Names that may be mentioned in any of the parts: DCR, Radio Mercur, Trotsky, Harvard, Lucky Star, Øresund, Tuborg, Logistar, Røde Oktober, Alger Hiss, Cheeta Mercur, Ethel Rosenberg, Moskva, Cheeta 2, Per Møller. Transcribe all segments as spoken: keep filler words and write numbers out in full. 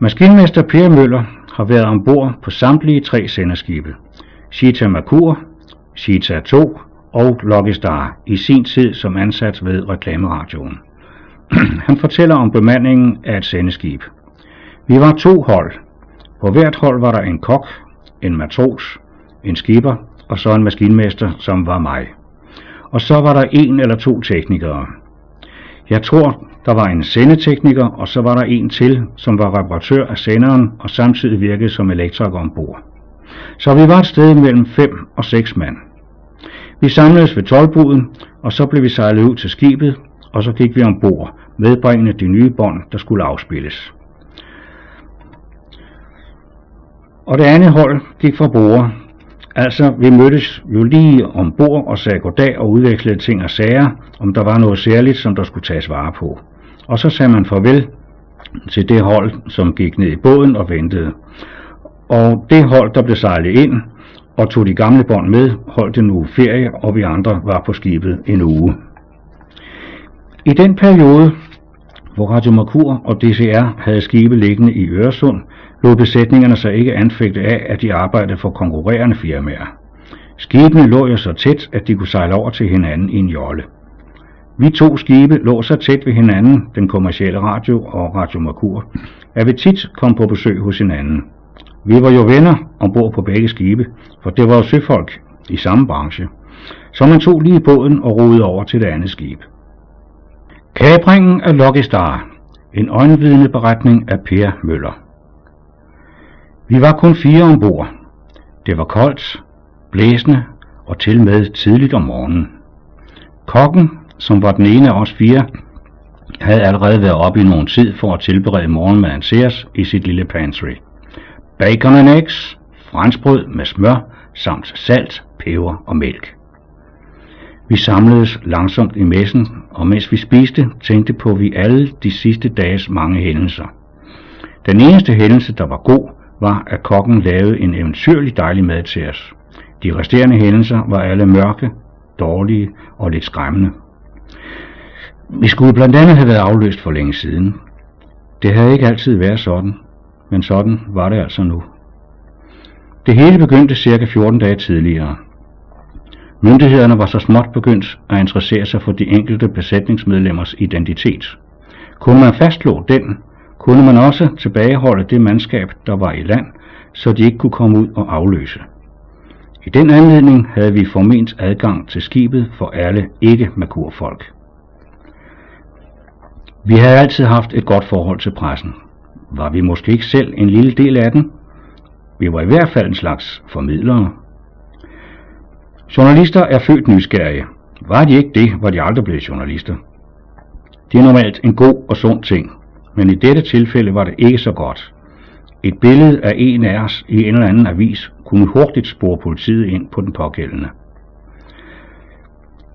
Maskinmester Per Møller har været ombord på samtlige tre senderskibe, Cheeta Mercur, Cheeta to og Logistar, i sin tid som ansat ved reklameradioen. Han fortæller om bemandingen af et sendeskib. Vi var to hold. På hvert hold var der en kok, en matros, en skipper og så en maskinmester, som var mig. Og så var der en eller to teknikere. Jeg tror, der var en sendetekniker, og så var der en til, som var reparatør af senderen og samtidig virkede som elektriker ombord. Så vi var et sted mellem fem og seks mand. Vi samledes ved tolvbuden, og så blev vi sejlet ud til skibet, og så gik vi ombord, medbringende de nye bånd, der skulle afspilles. Og det andet hold gik fra bord. Altså, vi mødtes jo lige ombord og sagde goddag og udvekslede ting og sager, om der var noget særligt, som der skulle tages vare på. Og så sagde man farvel til det hold, som gik ned i båden og ventede. Og det hold, der blev sejlet ind og tog de gamle bånd med, holdt en uge ferie, og vi andre var på skibet en uge. I den periode, hvor Radio Mercur og D C R havde skibe liggende i Øresund, lod besætningerne sig ikke anfægte af, at de arbejdede for konkurrerende firmaer. Skibene lå jo så tæt, at de kunne sejle over til hinanden i en jolle. Vi to skibe lå så tæt ved hinanden, den kommercielle radio og Radio Mercur, at vi tit kom på besøg hos hinanden. Vi var jo venner ombord på begge skibe, for det var jo søfolk i samme branche. Så man tog lige båden og roede over til det andet skib. Kapringen af Lucky Star, en øjenvidende beretning af Per Møller. Vi var kun fire ombord. Det var koldt, blæsende og til med tidligt om morgenen. Kokken, som var den ene af os fire, havde allerede været oppe i nogen tid for at tilberede morgenmaden til os i sit lille pantry. Bacon and eggs, franskbrød med smør samt salt, peber og mælk. Vi samledes langsomt i messen, og mens vi spiste, tænkte på vi alle de sidste dages mange hændelser. Den eneste hændelse, der var god, var, at kokken lavede en eventyrlig dejlig mad til os. De resterende hændelser var alle mørke, dårlige og lidt skræmmende. Vi skulle blandt andet have været afløst for længe siden. Det havde ikke altid været sådan, men sådan var det altså nu. Det hele begyndte cirka fjorten dage tidligere. Myndighederne var så småt begyndt at interessere sig for de enkelte besætningsmedlemmers identitet. Kunne man fastslå den, kunne man også tilbageholde det mandskab, der var i land, så de ikke kunne komme ud og afløse. I den anledning havde vi formens adgang til skibet for alle ikke-merkurfolk. Vi havde altid haft et godt forhold til pressen. Var vi måske ikke selv en lille del af den? Vi var i hvert fald en slags formidlere. Journalister er født nysgerrige. Var de ikke det, var de aldrig blevet journalister. Det er normalt en god og sund ting, men i dette tilfælde var det ikke så godt. Et billede af en af os i en eller anden avis kunne hurtigt spore politiet ind på den pågældende.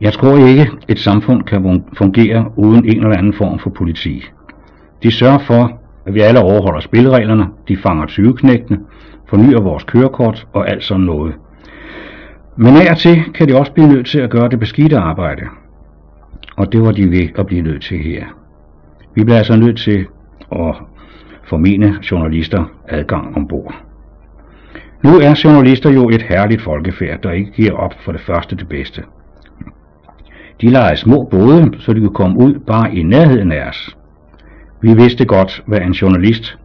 Jeg tror ikke, et samfund kan fungere uden en eller anden form for politi. De sørger for, at vi alle overholder spillereglerne, de fanger tyveknægtene, fornyer vores kørekort og alt sådan noget. Men af og til kan de også blive nødt til at gøre det beskidte arbejde. Og det var de ved at blive nødt til her. Vi blev altså nødt til at formene journalister adgang ombord. Nu er journalister jo et herligt folkefærd, der ikke giver op for det første det bedste. De leger små både, så de kunne komme ud bare i nærheden af os. Vi vidste godt, hvad en journalist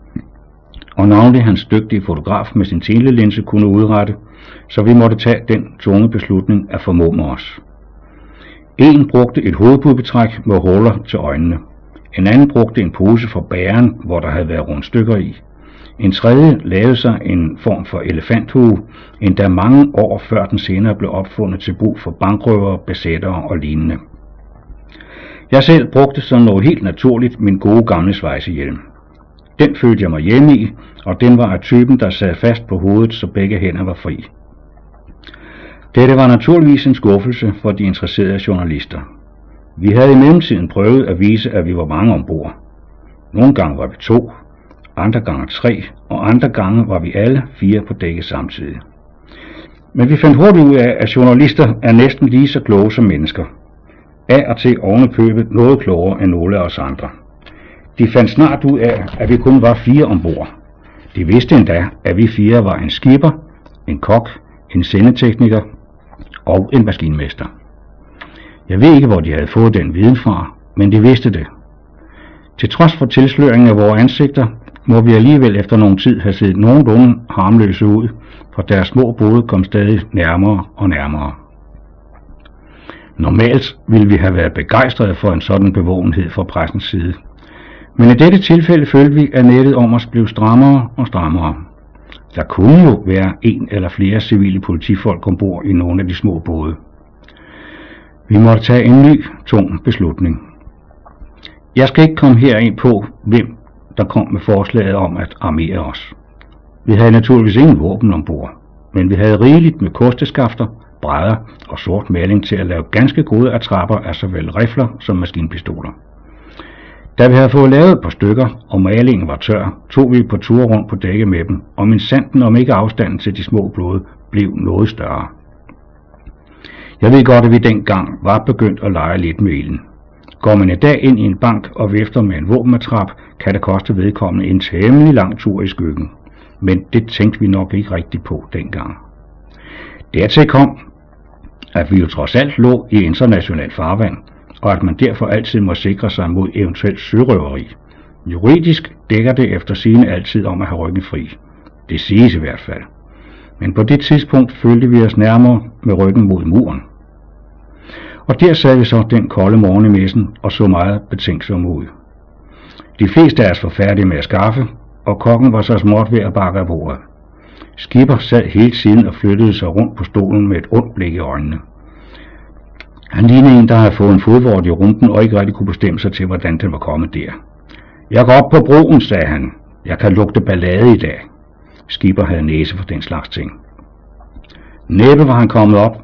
og navnlig hans dygtige fotograf med sin telelinse kunne udrette, så vi måtte tage den tunge beslutning at formumme os. En brugte et hovedpudebetræk med huller til øjnene. En anden brugte en pose for bæren, hvor der havde været rundstykker i. En tredje lavede sig en form for elefanthue, endda mange år før den senere blev opfundet til brug for bankrøvere, besættere og lignende. Jeg selv brugte som noget helt naturligt min gode gamle svejsehjelm. Den følte jeg mig hjemme i, og den var af typen, der sad fast på hovedet, så begge hænder var fri. Dette var naturligvis en skuffelse for de interesserede journalister. Vi havde i mellemtiden prøvet at vise, at vi var mange ombord. Nogle gange var vi to, andre gange tre, og andre gange var vi alle fire på dækket samtidig. Men vi fandt hurtigt ud af, at journalister er næsten lige så kloge som mennesker. Af og til oven i købet noget klogere end nogle af os andre. De fandt snart ud af, at vi kun var fire ombord. De vidste endda, at vi fire var en skipper, en kok, en sendetekniker og en maskinmester. Jeg ved ikke, hvor de havde fået den viden fra, men de vidste det. Til trods for tilsløringen af vores ansigter, må vi alligevel efter nogen tid have set nogenlunde harmløse ud, for deres små både kom stadig nærmere og nærmere. Normalt ville vi have været begejstrede for en sådan bevågenhed fra pressens side. Men i dette tilfælde følte vi, at nettet om os blev strammere og strammere. Der kunne jo være en eller flere civile politifolk ombord i nogle af de små både. Vi måtte tage en ny, tung beslutning. Jeg skal ikke komme herind på, hvem der kom med forslaget om at armere os. Vi havde naturligvis ingen våben ombord, men vi havde rigeligt med kosteskafter, brædder og sort maling til at lave ganske gode attrapper af såvel rifler som maskinpistoler. Da vi havde fået lavet et par stykker, og malingen var tør, tog vi på tur rundt på dækket med dem, og minsandten om ikke afstanden til de små både blev noget større. Jeg ved godt, at vi dengang var begyndt at lege lidt med ilden. Går man i dag ind i en bank og vifter med en våbenattrap, kan det koste vedkommende en temmelig lang tur i skyggen. Men det tænkte vi nok ikke rigtigt på dengang. Dertil kom, at vi jo trods alt lå i internationalt farvand, og at man derfor altid må sikre sig mod eventuelt sørøveri. Juridisk dækker det efter sigende altid om at have ryggen fri. Det siges i hvert fald. Men på det tidspunkt følte vi os nærmere med ryggen mod muren. Og der sad vi så den kolde morgen i messen og så meget betænksomme ud. De fleste af os var færdige med at skaffe, og kokken var så småt ved at bakke af bordet. Skipper sad hele tiden og flyttede sig rundt på stolen med et ondt blik i øjnene. Han lignede en, der havde fået en fodvort i rumpen og ikke rigtig kunne bestemme sig til, hvordan den var kommet der. Jeg går op på broen, sagde han. Jeg kan lugte ballade i dag. Skipper havde næse for den slags ting. Næppe var han kommet op,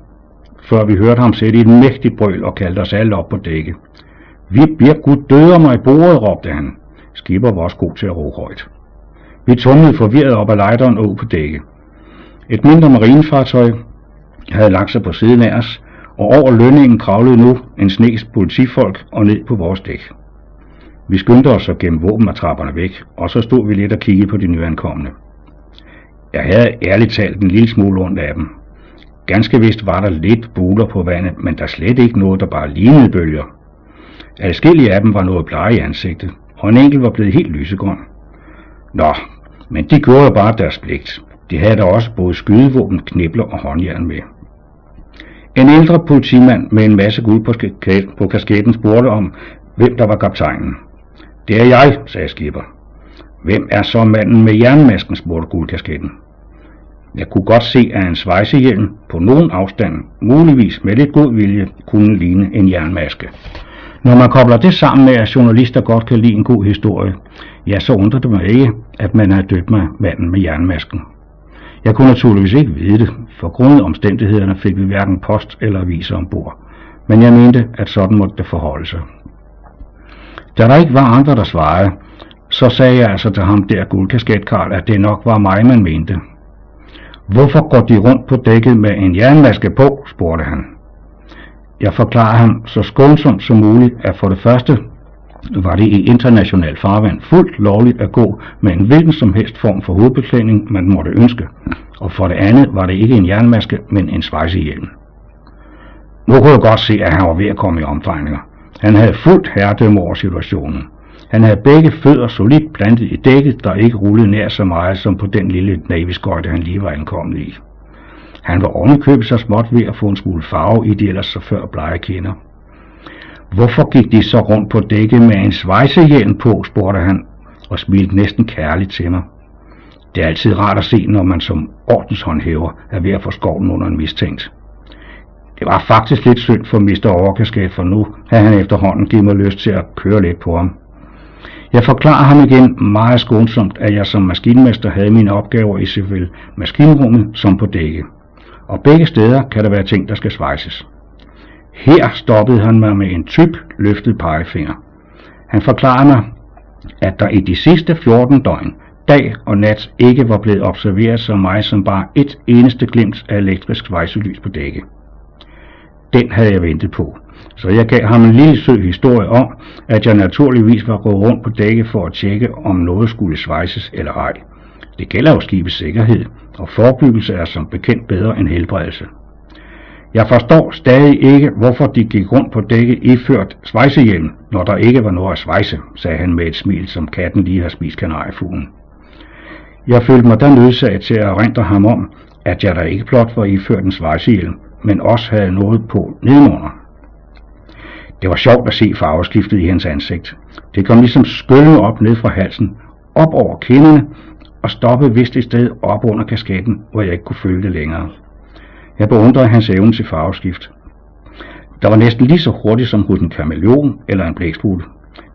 før vi hørte ham sætte i et mægtigt brøl og kaldte os alle op på dækket. Vi bliver gud døder mig i bordet, råbte han. Skipper var også god til at råbe højt. Vi tumlede forvirret op ad lejderen og ud på dækket. Et mindre marinefartøj havde lagt sig på siden af os, og over lønningen kravlede nu en snes politifolk og ned på vores dæk. Vi skyndte os at gemme våbenattrapperne væk, og så stod vi lidt og kiggede på de nyankomne. Jeg havde ærligt talt en lille smule ondt af dem. Ganske vist var der lidt buler på vandet, men der slet ikke noget, der bare lignede bølger. Adskillige af dem var noget blege i ansigtet, og en enkelt var blevet helt lysegrøn. Nå, men de gjorde jo bare deres pligt. De havde da også både skydevåben, knipler og håndjern med. En ældre politimand med en masse guld på, sk- på kasketten spurgte om, hvem der var kaptajnen. Det er jeg, sagde skipper. Hvem er så manden med jernmasken, spurgte guldkasketten. Jeg kunne godt se, at en svejsehjelm på nogen afstand, muligvis med lidt god vilje, kunne ligne en jernmaske. Når man kobler det sammen med, at journalister godt kan lide en god historie, ja, så undrer det mig ikke, at man har døbt mig manden med jernmasken. Jeg kunne naturligvis ikke vide det, for grundet omstændighederne fik vi hverken post eller aviser ombord, men jeg mente, at sådan måtte det forholde sig. Da der ikke var andre, der svarede, så sagde jeg altså til ham der guldkasketkarl, at det nok var mig, man mente. Hvorfor går de rundt på dækket med en jernmaske på, spurgte han. Jeg forklarede ham så skånsomt som muligt, at for det første var det i international farvand fuldt lovligt at gå med en hvilken som helst form for hovedbeklædning, man måtte ønske, og for det andet var det ikke en jernmaske, men en svejsehjelm. Nu kunne jeg godt se, at han var ved at komme i omdrejninger. Han havde fuldt herredømme over situationen. Han havde begge fødder solidt plantet i dækket, der ikke rullede nær så meget som på den lille naviskøjte, han lige var ankommet i. Han var ovenikøbet så småt ved at få en smule farve i de ellers så før blege kinder. Hvorfor gik de så rundt på dækket med en svejsehjelm på, spurgte han, og smilte næsten kærligt til mig. Det er altid rart at se, når man som ordenshåndhæver er ved at få skovlen under en mistænkt. Det var faktisk lidt synd for mister Overkasket, for nu havde han efterhånden givet mig lyst til at køre lidt på ham. Jeg forklarer ham igen meget skånsomt, at jeg som maskinmester havde mine opgaver i såvel maskinrummet som på dækket. Og begge steder kan der være ting, der skal svejses. Her stoppede han mig med en tyk, løftet pegefinger. Han forklarede mig, at der i de sidste fjorten døgn, dag og nat, ikke var blevet observeret så mig som bare et eneste glimt af elektrisk svejselys på dækket. Den havde jeg ventet på, Så jeg gav ham en lille sød historie om, at jeg naturligvis var gået rundt på dækket for at tjekke, om noget skulle svejses eller ej. Det gælder jo skibets sikkerhed, og forebyggelse er som bekendt bedre end helbredelse. Jeg forstår stadig ikke, hvorfor de gik rundt på dækket iført svejsehjelm, når der ikke var noget at svejse, sagde han med et smil, som katten lige har spist kanariefuglen. Jeg følte mig da nødsaget til at erindre ham om, at jeg da ikke blot var iført en svejsehjelm, men også havde noget på nedenunder. Det var sjovt at se farveskiftet i hans ansigt. Det kom ligesom skyllende op ned fra halsen, op over kinderne og stoppede vist et sted op under kasketten, hvor jeg ikke kunne føle det længere. Jeg beundrede hans evne til farveskift. Der var næsten lige så hurtigt som hos en kameleon eller en blæksprutte.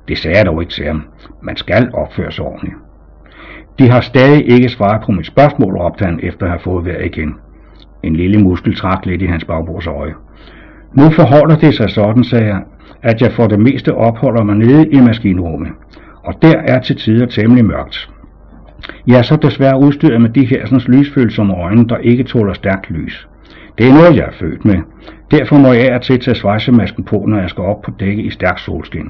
Det sagde jeg dog ikke til ham. Man skal opføre sig ordentligt. De har stadig ikke svaret på mit spørgsmål, råbte han efter at have fået vejr igen. En lille muskel trak lidt i hans bagbordsøje. Nu forholder det sig sådan, sagde jeg, at jeg for det meste opholder mig nede i maskinrummet, og der er til tider temmelig mørkt. Jeg er så desværre udstyret med de her sådan lysfølsomme øjne, der ikke tåler stærkt lys. Det er noget, jeg er født med. Derfor må jeg af og til tage svejsemasken på, når jeg skal op på dækket i stærk solskin.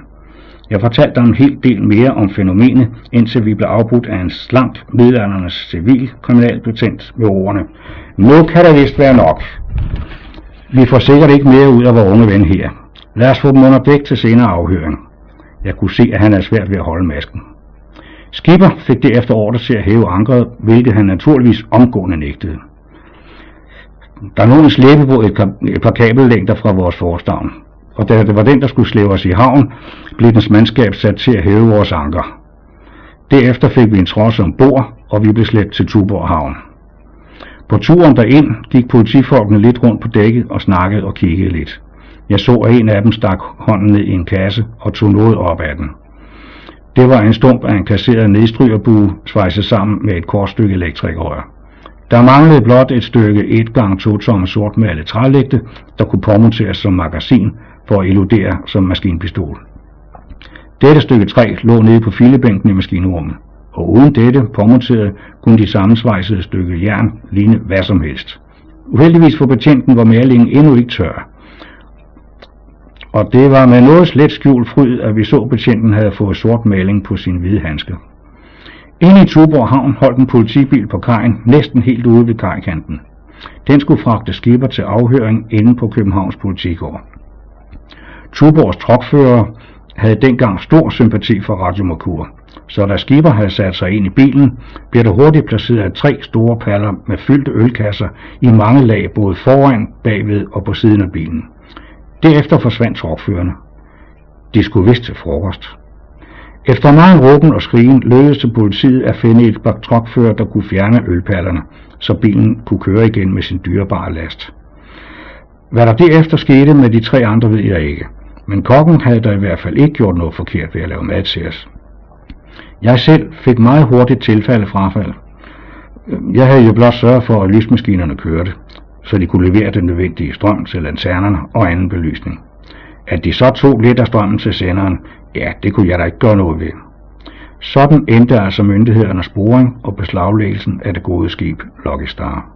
Jeg fortalte ham en hel del mere om fænomenet, indtil vi blev afbrudt af en slank middelalderens civilkriminalbetjent med ordene: "Nu kan der vist være nok. Vi får sikkert ikke mere ud af vores unge ven her. Lad os få dem under dæk til senere afhøring." Jeg kunne se, at han er svært ved at holde masken. Skipper fik derefter ordre til at hæve ankeret, hvilket han naturligvis omgående nægtede. Der nåede en slæbe på et par kabellængder fra vores forstavn, og da det var den, der skulle slæve os i havn, blev dens mandskab sat til at hæve vores anker. Derefter fik vi en trods ombord, og vi blev slæbt til Tuborg havn. På turen derind gik politifolkene lidt rundt på dækket og snakkede og kiggede lidt. Jeg så, at en af dem stak hånden ned i en kasse og tog noget op af den. Det var en stump af en kasseret nedstrygerbue svejset sammen med et kort stykke elektrikrør. Der manglede blot et stykke et gange to tommer sort med alle trælægte, der kunne påmonteres som magasin for at eludere som maskinpistol. Dette stykke træ lå nede på filebænken i maskinrummet, og uden dette påmonteret kunne de sammensvejsede stykke jern ligne hvad som helst. Uheldigvis for betjenten var malingen endnu ikke tør, og det var med noget slet skjult fryd, at vi så, at betjenten havde fået sort maling på sin hvide handske. Inde i Tuborg havn holdt en politibil på kajen næsten helt ude ved kajkanten. Den skulle fragte skipper til afhøring inde på Københavns Politigård. Tuborgs trokfører havde dengang stor sympati for Radio Mercur, så da skipper havde sat sig ind i bilen, blev der hurtigt placeret tre store paller med fyldte ølkasser i mange lag både foran, bagved og på siden af bilen. Derefter forsvandt trokførerne. De skulle vist til frokost. Efter meget råben og skrigen lykkedes til politiet at finde et par trokfører, der kunne fjerne ølpallerne, så bilen kunne køre igen med sin dyrebare last. Hvad der derefter skete med de tre andre, ved jeg ikke, men kokken havde der i hvert fald ikke gjort noget forkert ved at lave mad til os. Jeg selv fik meget hurtigt tilfælde frafald. Jeg havde jo blot sørget for, at lysmaskinerne kørte, så de kunne levere den nødvendige strøm til lanternerne og anden belysning. At de så tog lidt af strømmen til senderen, ja, det kunne jeg da ikke gøre noget ved. Sådan endte altså myndighedernes sporing og beslaglæggelsen af det gode skib Lucky Star.